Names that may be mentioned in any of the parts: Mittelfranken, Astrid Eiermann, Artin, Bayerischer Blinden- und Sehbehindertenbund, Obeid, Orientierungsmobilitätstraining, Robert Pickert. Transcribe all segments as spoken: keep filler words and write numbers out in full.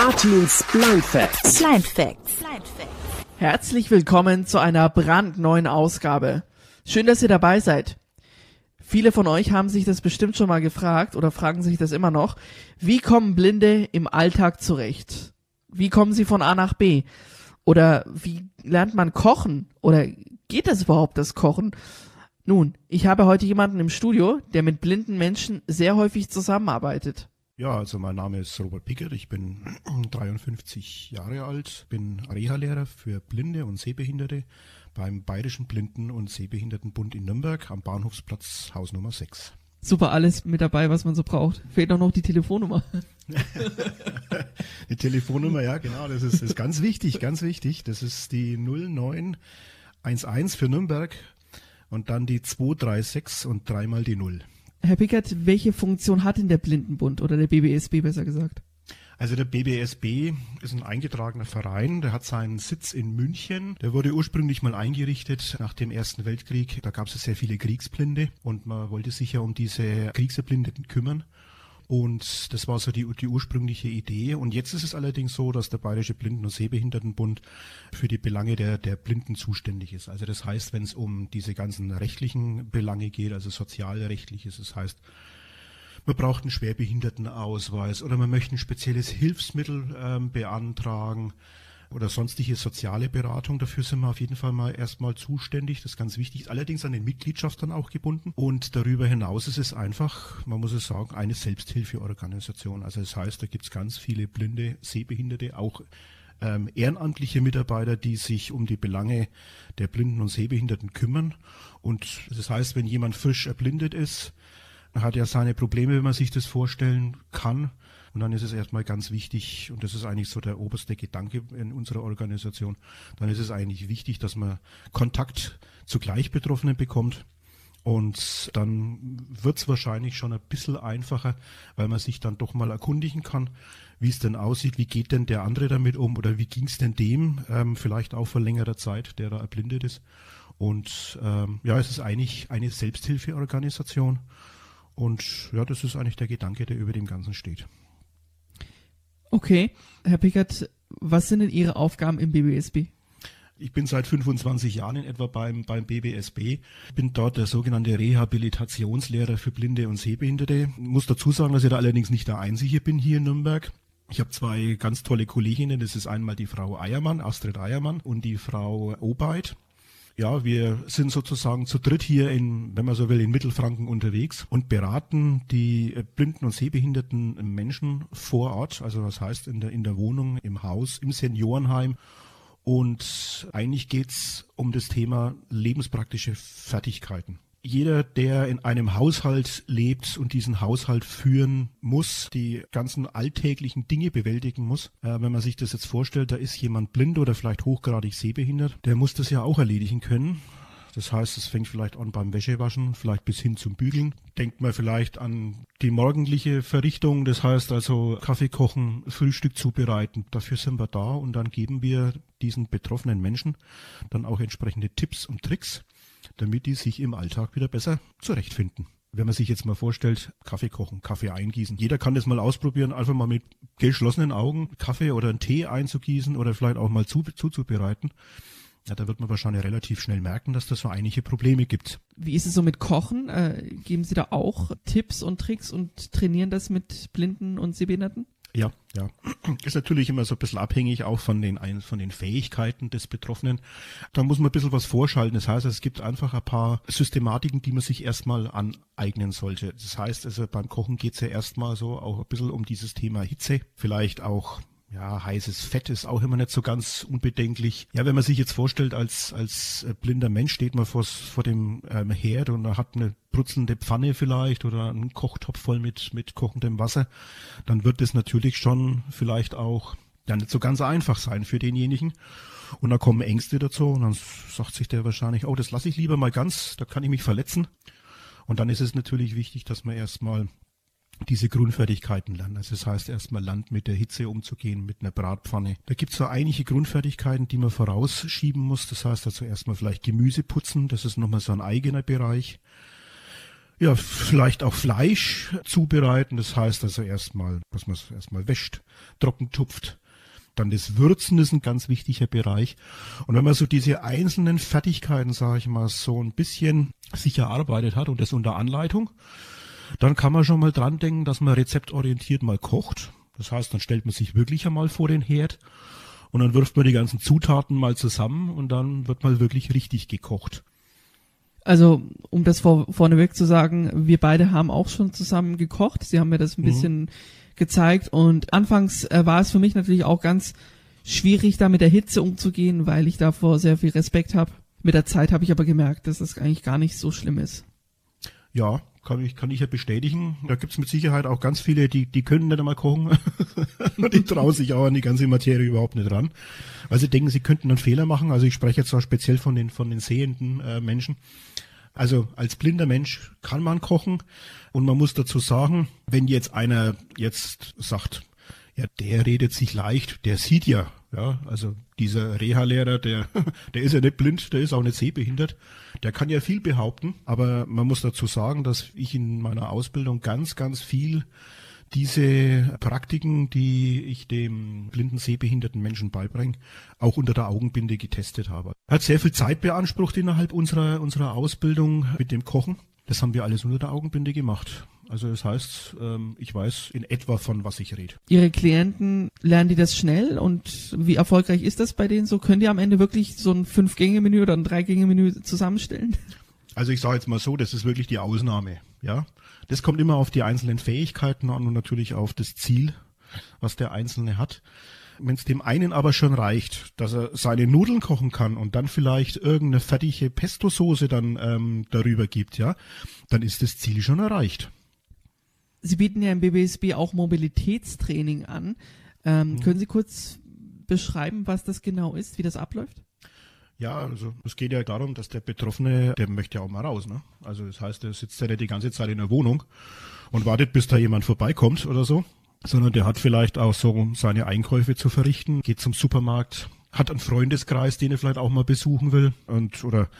Artins Blind Facts. Blind Facts. Herzlich willkommen zu einer brandneuen Ausgabe. Schön, dass ihr dabei seid. Viele von euch haben sich das bestimmt schon mal gefragt oder fragen sich das immer noch. Wie kommen Blinde im Alltag zurecht? Wie kommen sie von A nach B? Oder wie lernt man kochen? Oder geht das überhaupt, das Kochen? Nun, ich habe heute jemanden im Studio, der mit blinden Menschen sehr häufig zusammenarbeitet. Ja, also mein Name ist Robert Pickert, ich bin dreiundfünfzig Jahre alt, bin Reha-Lehrer für Blinde und Sehbehinderte beim Bayerischen Blinden- und Sehbehindertenbund in Nürnberg am Bahnhofsplatz Hausnummer sechs. Super, alles mit dabei, was man so braucht. Fehlt auch noch die Telefonnummer. Die Telefonnummer, ja genau, das ist, ist ganz wichtig, ganz wichtig. Das ist die null neun eins eins für Nürnberg und dann die zwei drei sechs und dreimal die null. Herr Pickert, welche Funktion hat denn der Blindenbund oder der B B S B besser gesagt? Also der B B S B ist ein eingetragener Verein, der hat seinen Sitz in München. Der wurde ursprünglich mal eingerichtet nach dem Ersten Weltkrieg. Da gab es sehr viele Kriegsblinde und man wollte sich ja um diese Kriegserblindeten kümmern. Und das war so die, die ursprüngliche Idee. Und jetzt ist es allerdings so, dass der Bayerische Blinden- und Sehbehindertenbund für die Belange der, der Blinden zuständig ist. Also das heißt, wenn es um diese ganzen rechtlichen Belange geht, also sozialrechtliches, das heißt, man braucht einen Schwerbehindertenausweis oder man möchte ein spezielles Hilfsmittel äh, beantragen oder sonstige soziale Beratung. Dafür sind wir auf jeden Fall mal erstmal zuständig. Das ist ganz wichtig. Ist allerdings an den Mitgliedschaft dann auch gebunden. Und darüber hinaus ist es einfach, man muss es sagen, eine Selbsthilfeorganisation. Also das heißt, da gibt es ganz viele Blinde, Sehbehinderte, auch ähm, ehrenamtliche Mitarbeiter, die sich um die Belange der Blinden und Sehbehinderten kümmern. Und das heißt, wenn jemand frisch erblindet ist, hat ja seine Probleme, wenn man sich das vorstellen kann. Und dann ist es erstmal ganz wichtig, und das ist eigentlich so der oberste Gedanke in unserer Organisation, dann ist es eigentlich wichtig, dass man Kontakt zu Gleichbetroffenen bekommt. Und dann wird es wahrscheinlich schon ein bisschen einfacher, weil man sich dann doch mal erkundigen kann, wie es denn aussieht, wie geht denn der andere damit um oder wie ging es denn dem, ähm, vielleicht auch vor längerer Zeit, der da erblindet ist. Und ähm, ja, es ist eigentlich eine Selbsthilfeorganisation. Und ja, das ist eigentlich der Gedanke, der über dem Ganzen steht. Okay. Herr Pickert, was sind denn Ihre Aufgaben im B B S B? Ich bin seit fünfundzwanzig Jahren in etwa beim, beim B B S B, bin dort der sogenannte Rehabilitationslehrer für Blinde und Sehbehinderte. Ich muss dazu sagen, dass ich da allerdings nicht der Einzige bin hier in Nürnberg. Ich habe zwei ganz tolle Kolleginnen, das ist einmal die Frau Eiermann, Astrid Eiermann, und die Frau Obeid. Ja, wir sind sozusagen zu dritt hier in, wenn man so will, in Mittelfranken unterwegs und beraten die blinden und sehbehinderten Menschen vor Ort, also das heißt in der, in der Wohnung, im Haus, im Seniorenheim. Und eigentlich geht's um das Thema lebenspraktische Fertigkeiten. Jeder, der in einem Haushalt lebt und diesen Haushalt führen muss, die ganzen alltäglichen Dinge bewältigen muss, äh, wenn man sich das jetzt vorstellt, da ist jemand blind oder vielleicht hochgradig sehbehindert, der muss das ja auch erledigen können. Das heißt, es fängt vielleicht an beim Wäschewaschen, vielleicht bis hin zum Bügeln. Denkt man vielleicht an die morgendliche Verrichtung, das heißt also Kaffee kochen, Frühstück zubereiten. Dafür sind wir da und dann geben wir diesen betroffenen Menschen dann auch entsprechende Tipps und Tricks, damit die sich im Alltag wieder besser zurechtfinden. Wenn man sich jetzt mal vorstellt, Kaffee kochen, Kaffee eingießen. Jeder kann das mal ausprobieren, einfach mal mit geschlossenen Augen Kaffee oder einen Tee einzugießen oder vielleicht auch mal zu, zuzubereiten. Ja, da wird man wahrscheinlich relativ schnell merken, dass das so einige Probleme gibt. Wie ist es so mit Kochen? Äh, geben Sie da auch Tipps und Tricks und trainieren das mit Blinden und Sehbehinderten? Ja, ja. Ist natürlich immer so ein bisschen abhängig auch von den, von den Fähigkeiten des Betroffenen. Da muss man ein bisschen was vorschalten. Das heißt, es gibt einfach ein paar Systematiken, die man sich erstmal aneignen sollte. Das heißt, also beim Kochen geht es ja erstmal so auch ein bisschen um dieses Thema Hitze. Vielleicht auch, ja, heißes Fett ist auch immer nicht so ganz unbedenklich. Ja, wenn man sich jetzt vorstellt, als, als blinder Mensch steht man vor, vor dem ähm, Herd und hat eine brutzelnde Pfanne vielleicht oder einen Kochtopf voll mit, mit kochendem Wasser, dann wird es natürlich schon vielleicht auch ja, nicht so ganz einfach sein für denjenigen. Und da kommen Ängste dazu und dann sagt sich der wahrscheinlich, oh, das lasse ich lieber mal ganz, da kann ich mich verletzen. Und dann ist es natürlich wichtig, dass man erstmal diese Grundfertigkeiten lernen. Also das heißt erstmal lernen, mit der Hitze umzugehen, mit einer Bratpfanne. Da gibt es so einige Grundfertigkeiten, die man vorausschieben muss. Das heißt also erstmal vielleicht Gemüse putzen. Das ist nochmal so ein eigener Bereich. Ja, vielleicht auch Fleisch zubereiten. Das heißt also erstmal, dass man es erstmal wäscht, trocken tupft. Dann das Würzen ist ein ganz wichtiger Bereich. Und wenn man so diese einzelnen Fertigkeiten, sage ich mal, so ein bisschen sich erarbeitet hat und das unter Anleitung, dann kann man schon mal dran denken, dass man rezeptorientiert mal kocht. Das heißt, dann stellt man sich wirklich einmal vor den Herd und dann wirft man die ganzen Zutaten mal zusammen und dann wird mal wirklich richtig gekocht. Also, um das vor, vorneweg zu sagen, wir beide haben auch schon zusammen gekocht. Sie haben mir das ein mhm. bisschen gezeigt und anfangs äh, war es für mich natürlich auch ganz schwierig, da mit der Hitze umzugehen, weil ich davor sehr viel Respekt habe. Mit der Zeit habe ich aber gemerkt, dass das eigentlich gar nicht so schlimm ist. Ja, kann ich, kann ich ja bestätigen. Da gibt es mit Sicherheit auch ganz viele, die, die können nicht einmal kochen. Die trauen sich auch an die ganze Materie überhaupt nicht ran. Weil sie denken, sie könnten einen Fehler machen. Also ich spreche jetzt auch speziell von den, von den sehenden äh, Menschen. Also als blinder Mensch kann man kochen. Und man muss dazu sagen, wenn jetzt einer jetzt sagt, ja, der redet sich leicht, der sieht ja. Ja, also dieser Reha-Lehrer, der, der ist ja nicht blind, der ist auch nicht sehbehindert. Der kann ja viel behaupten, aber man muss dazu sagen, dass ich in meiner Ausbildung ganz, ganz viel diese Praktiken, die ich dem blinden, sehbehinderten Menschen beibringe, auch unter der Augenbinde getestet habe. Hat sehr viel Zeit beansprucht innerhalb unserer, unserer Ausbildung mit dem Kochen. Das haben wir alles unter der Augenbinde gemacht. Also das heißt, ich weiß in etwa, von was ich rede. Ihre Klienten, lernen die das schnell und wie erfolgreich ist das bei denen so? Können die am Ende wirklich so ein Fünf-Gänge-Menü oder ein Drei-Gänge-Menü zusammenstellen? Also ich sage jetzt mal so, das ist wirklich die Ausnahme. Ja, das kommt immer auf die einzelnen Fähigkeiten an und natürlich auf das Ziel, was der Einzelne hat. Wenn es dem einen aber schon reicht, dass er seine Nudeln kochen kann und dann vielleicht irgendeine fertige Pesto-Soße dann ähm, darüber gibt, ja, dann ist das Ziel schon erreicht. Sie bieten ja im B B S B auch Mobilitätstraining an. Ähm, mhm. Können Sie kurz beschreiben, was das genau ist, wie das abläuft? Ja, also es geht ja darum, dass der Betroffene, der möchte ja auch mal raus, ne? Also das heißt, der sitzt ja nicht die ganze Zeit in der Wohnung und wartet, bis da jemand vorbeikommt oder so, sondern der hat vielleicht auch so seine Einkäufe zu verrichten, geht zum Supermarkt, hat einen Freundeskreis, den er vielleicht auch mal besuchen will und oder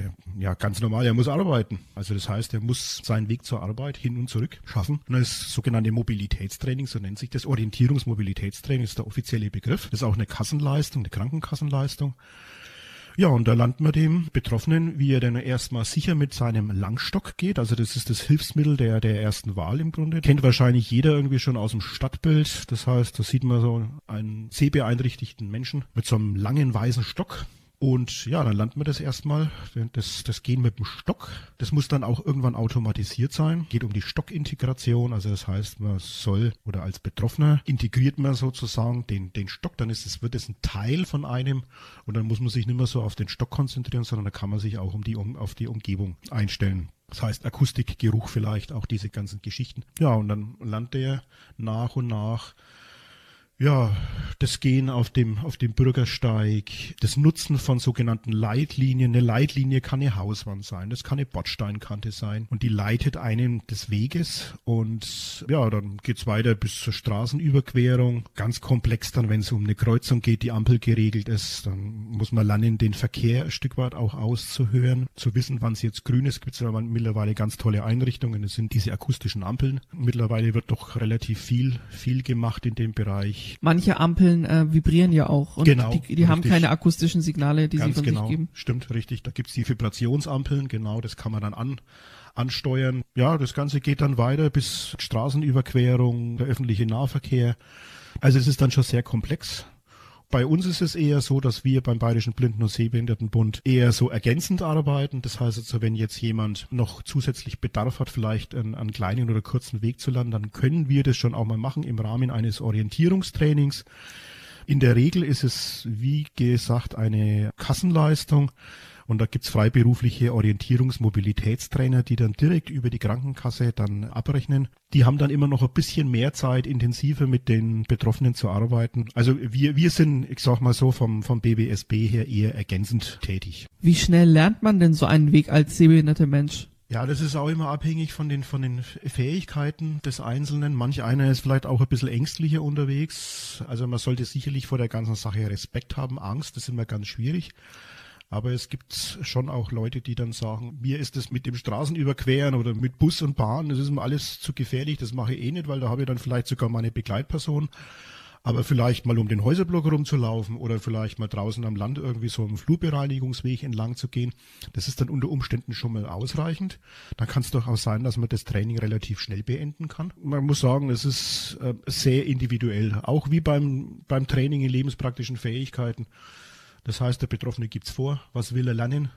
der, ja, ganz normal, er muss arbeiten. Also das heißt, er muss seinen Weg zur Arbeit hin und zurück schaffen. Und das sogenannte Mobilitätstraining, so nennt sich das, Orientierungsmobilitätstraining ist der offizielle Begriff. Das ist auch eine Kassenleistung, eine Krankenkassenleistung. Ja, und da lernt man dem Betroffenen, wie er denn erstmal sicher mit seinem Langstock geht. Also das ist das Hilfsmittel der, der ersten Wahl im Grunde. Kennt wahrscheinlich jeder irgendwie schon aus dem Stadtbild. Das heißt, da sieht man so einen sehbeeinträchtigten Menschen mit so einem langen weißen Stock. Und ja, dann lernt man das erstmal, das, das Gehen mit dem Stock. Das muss dann auch irgendwann automatisiert sein. Geht um die Stockintegration, also das heißt, man soll oder als Betroffener integriert man sozusagen den, den Stock, dann ist es, wird es ein Teil von einem und dann muss man sich nicht mehr so auf den Stock konzentrieren, sondern da kann man sich auch um die, um, auf die Umgebung einstellen. Das heißt Akustik, Geruch vielleicht, auch diese ganzen Geschichten. Ja, und dann lernt der nach und nach, ja, das Gehen auf dem, auf dem Bürgersteig, das Nutzen von sogenannten Leitlinien. Eine Leitlinie kann eine Hauswand sein, das kann eine Bordsteinkante sein und die leitet einen des Weges und ja, dann geht's weiter bis zur Straßenüberquerung. Ganz komplex dann, wenn es um eine Kreuzung geht, die Ampel geregelt ist, dann muss man lernen, den Verkehr ein Stück weit auch auszuhören, zu wissen, wann es jetzt grün ist. Es gibt mittlerweile ganz tolle Einrichtungen, das sind diese akustischen Ampeln. Mittlerweile wird doch relativ viel, viel gemacht in dem Bereich. Manche Ampeln äh, vibrieren ja auch und genau, die, die haben keine akustischen Signale, die Ganz sie von genau. sich geben. Stimmt, richtig. Da gibt es die Vibrationsampeln, genau, das kann man dann an, ansteuern. Ja, das Ganze geht dann weiter bis Straßenüberquerung, der öffentliche Nahverkehr. Also es ist dann schon sehr komplex. Bei uns ist es eher so, dass wir beim Bayerischen Blinden- und Sehbehindertenbund eher so ergänzend arbeiten. Das heißt also, wenn jetzt jemand noch zusätzlich Bedarf hat, vielleicht einen, einen kleinen oder kurzen Weg zu lernen, dann können wir das schon auch mal machen im Rahmen eines Orientierungstrainings. In der Regel ist es, wie gesagt, eine Kassenleistung. Und da gibt's freiberufliche Orientierungsmobilitätstrainer, die dann direkt über die Krankenkasse dann abrechnen. Die haben dann immer noch ein bisschen mehr Zeit, intensiver mit den Betroffenen zu arbeiten. Also wir, wir sind, ich sag mal so, vom, vom B B S B her eher ergänzend tätig. Wie schnell lernt man denn so einen Weg als sehbehinderter Mensch? Ja, das ist auch immer abhängig von den, von den Fähigkeiten des Einzelnen. Manch einer ist vielleicht auch ein bisschen ängstlicher unterwegs. Also man sollte sicherlich vor der ganzen Sache Respekt haben. Angst, das ist immer ganz schwierig. Aber es gibt schon auch Leute, die dann sagen, mir ist das mit dem Straßenüberqueren oder mit Bus und Bahn, das ist mir alles zu gefährlich, das mache ich eh nicht, weil da habe ich dann vielleicht sogar meine Begleitperson. Aber vielleicht mal um den Häuserblock rumzulaufen oder vielleicht mal draußen am Land irgendwie so einen Flurbereinigungsweg entlang zu gehen, das ist dann unter Umständen schon mal ausreichend. Dann kann es doch auch sein, dass man das Training relativ schnell beenden kann. Man muss sagen, es ist äh, sehr individuell, auch wie beim, beim Training in lebenspraktischen Fähigkeiten. Das heißt, der Betroffene gibt's vor, was will er lernen,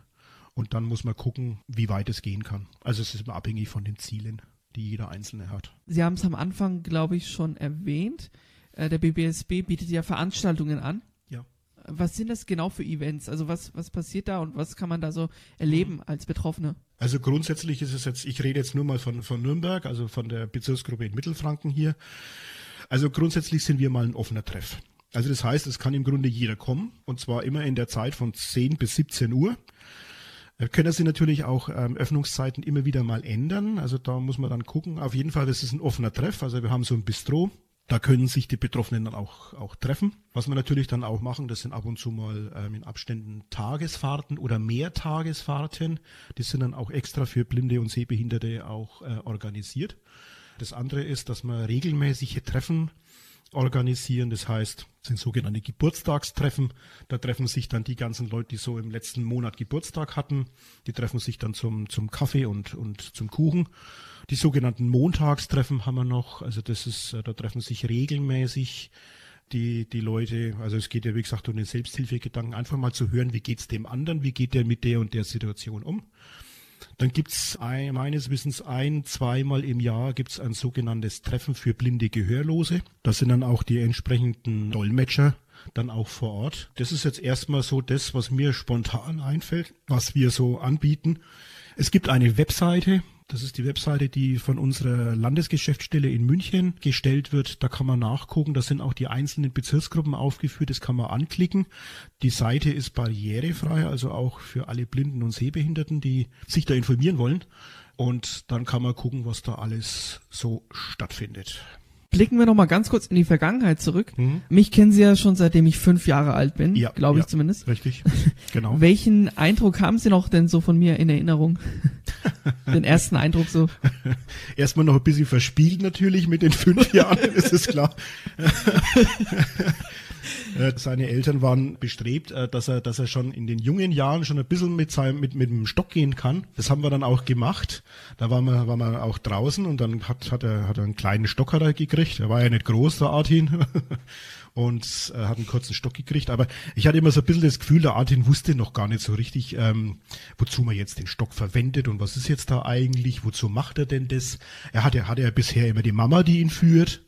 und dann muss man gucken, wie weit es gehen kann. Also es ist immer abhängig von den Zielen, die jeder Einzelne hat. Sie haben es am Anfang, glaube ich, schon erwähnt. Der B B S B bietet ja Veranstaltungen an. Ja. Was sind das genau für Events? Also was, was passiert da und was kann man da so erleben als Betroffene? Also grundsätzlich ist es jetzt, ich rede jetzt nur mal von, von Nürnberg, also von der Bezirksgruppe in Mittelfranken hier. Also grundsätzlich sind wir mal ein offener Treff. Also das heißt, es kann im Grunde jeder kommen, und zwar immer in der Zeit von zehn bis siebzehn Uhr. Können Sie natürlich auch ähm, Öffnungszeiten immer wieder mal ändern. Also da muss man dann gucken. Auf jeden Fall, das ist ein offener Treff. Also wir haben so ein Bistro. Da können sich die Betroffenen dann auch, auch treffen. Was wir natürlich dann auch machen, das sind ab und zu mal ähm, in Abständen Tagesfahrten oder Mehrtagesfahrten. Die sind dann auch extra für Blinde und Sehbehinderte auch äh, organisiert. Das andere ist, dass wir regelmäßige Treffen organisieren. Das heißt, das sind sogenannte Geburtstagstreffen. Da treffen sich dann die ganzen Leute, die so im letzten Monat Geburtstag hatten. Die treffen sich dann zum, zum Kaffee und, und zum Kuchen. Die sogenannten Montagstreffen haben wir noch. Also das ist, da treffen sich regelmäßig die, die Leute. Also es geht ja, wie gesagt, um den Selbsthilfegedanken. Einfach mal zu hören, wie geht's dem anderen? Wie geht der mit der und der Situation um? Dann gibt's ein, meines Wissens ein, zweimal im Jahr gibt's ein sogenanntes Treffen für blinde Gehörlose. Da sind dann auch die entsprechenden Dolmetscher dann auch vor Ort. Das ist jetzt erstmal so das, was mir spontan einfällt, was wir so anbieten. Es gibt eine Webseite. Das ist die Webseite, die von unserer Landesgeschäftsstelle in München gestellt wird. Da kann man nachgucken. Da sind auch die einzelnen Bezirksgruppen aufgeführt. Das kann man anklicken. Die Seite ist barrierefrei, also auch für alle Blinden und Sehbehinderten, die sich da informieren wollen. Und dann kann man gucken, was da alles so stattfindet. Blicken wir noch mal ganz kurz in die Vergangenheit zurück. Mhm. Mich kennen Sie ja schon, seitdem ich fünf Jahre alt bin, ja, glaube ich ja, zumindest. Richtig, genau. Welchen Eindruck haben Sie noch denn so von mir in Erinnerung? Den ersten Eindruck so. Erstmal noch ein bisschen verspielt natürlich mit den fünf Jahren, ist es klar. Seine Eltern waren bestrebt, dass er, dass er schon in den jungen Jahren schon ein bisschen mit seinem, mit, mit dem Stock gehen kann. Das haben wir dann auch gemacht. Da waren wir, waren wir auch draußen, und dann hat, hat er, hat er einen kleinen Stock hat er gekriegt. Er war ja nicht groß, der Artin. Und äh, hat einen kurzen Stock gekriegt. Aber ich hatte immer so ein bisschen das Gefühl, der Artin wusste noch gar nicht so richtig, ähm, wozu man jetzt den Stock verwendet und was ist jetzt da eigentlich, wozu macht er denn das? Er hatte, hatte ja bisher immer die Mama, die ihn führt.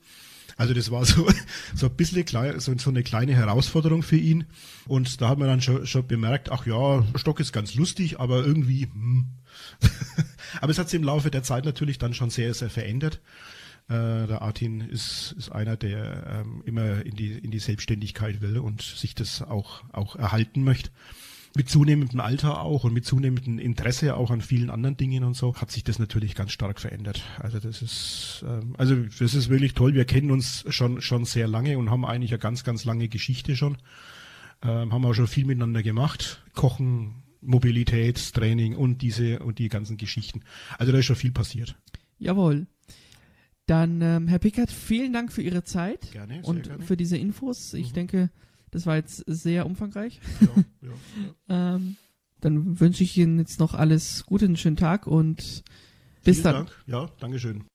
Also das war so, so ein bisschen klein, so, so eine kleine Herausforderung für ihn. Und da hat man dann schon, schon bemerkt, ach ja, Stock ist ganz lustig, aber irgendwie, hm. Aber es hat sich im Laufe der Zeit natürlich dann schon sehr, sehr verändert. Äh, der Artin ist, ist einer, der ähm, immer in die, in die Selbstständigkeit will und sich das auch, auch erhalten möchte. Mit zunehmendem Alter auch und mit zunehmendem Interesse auch an vielen anderen Dingen und so hat sich das natürlich ganz stark verändert. Also das ist, ähm, also das ist wirklich toll. Wir kennen uns schon, schon sehr lange und haben eigentlich eine ganz, ganz lange Geschichte schon. Ähm, haben auch schon viel miteinander gemacht. Kochen, Mobilitätstraining und diese und die ganzen Geschichten. Also da ist schon viel passiert. Jawohl. Dann, ähm, Herr Pickert, vielen Dank für Ihre Zeit gerne, und gerne. Für diese Infos. Ich mhm. denke, das war jetzt sehr umfangreich. Ja, ja, ja. ähm, dann wünsche ich Ihnen jetzt noch alles Gute, einen schönen Tag und bis Vielen dann. Dank. Ja, Dankeschön.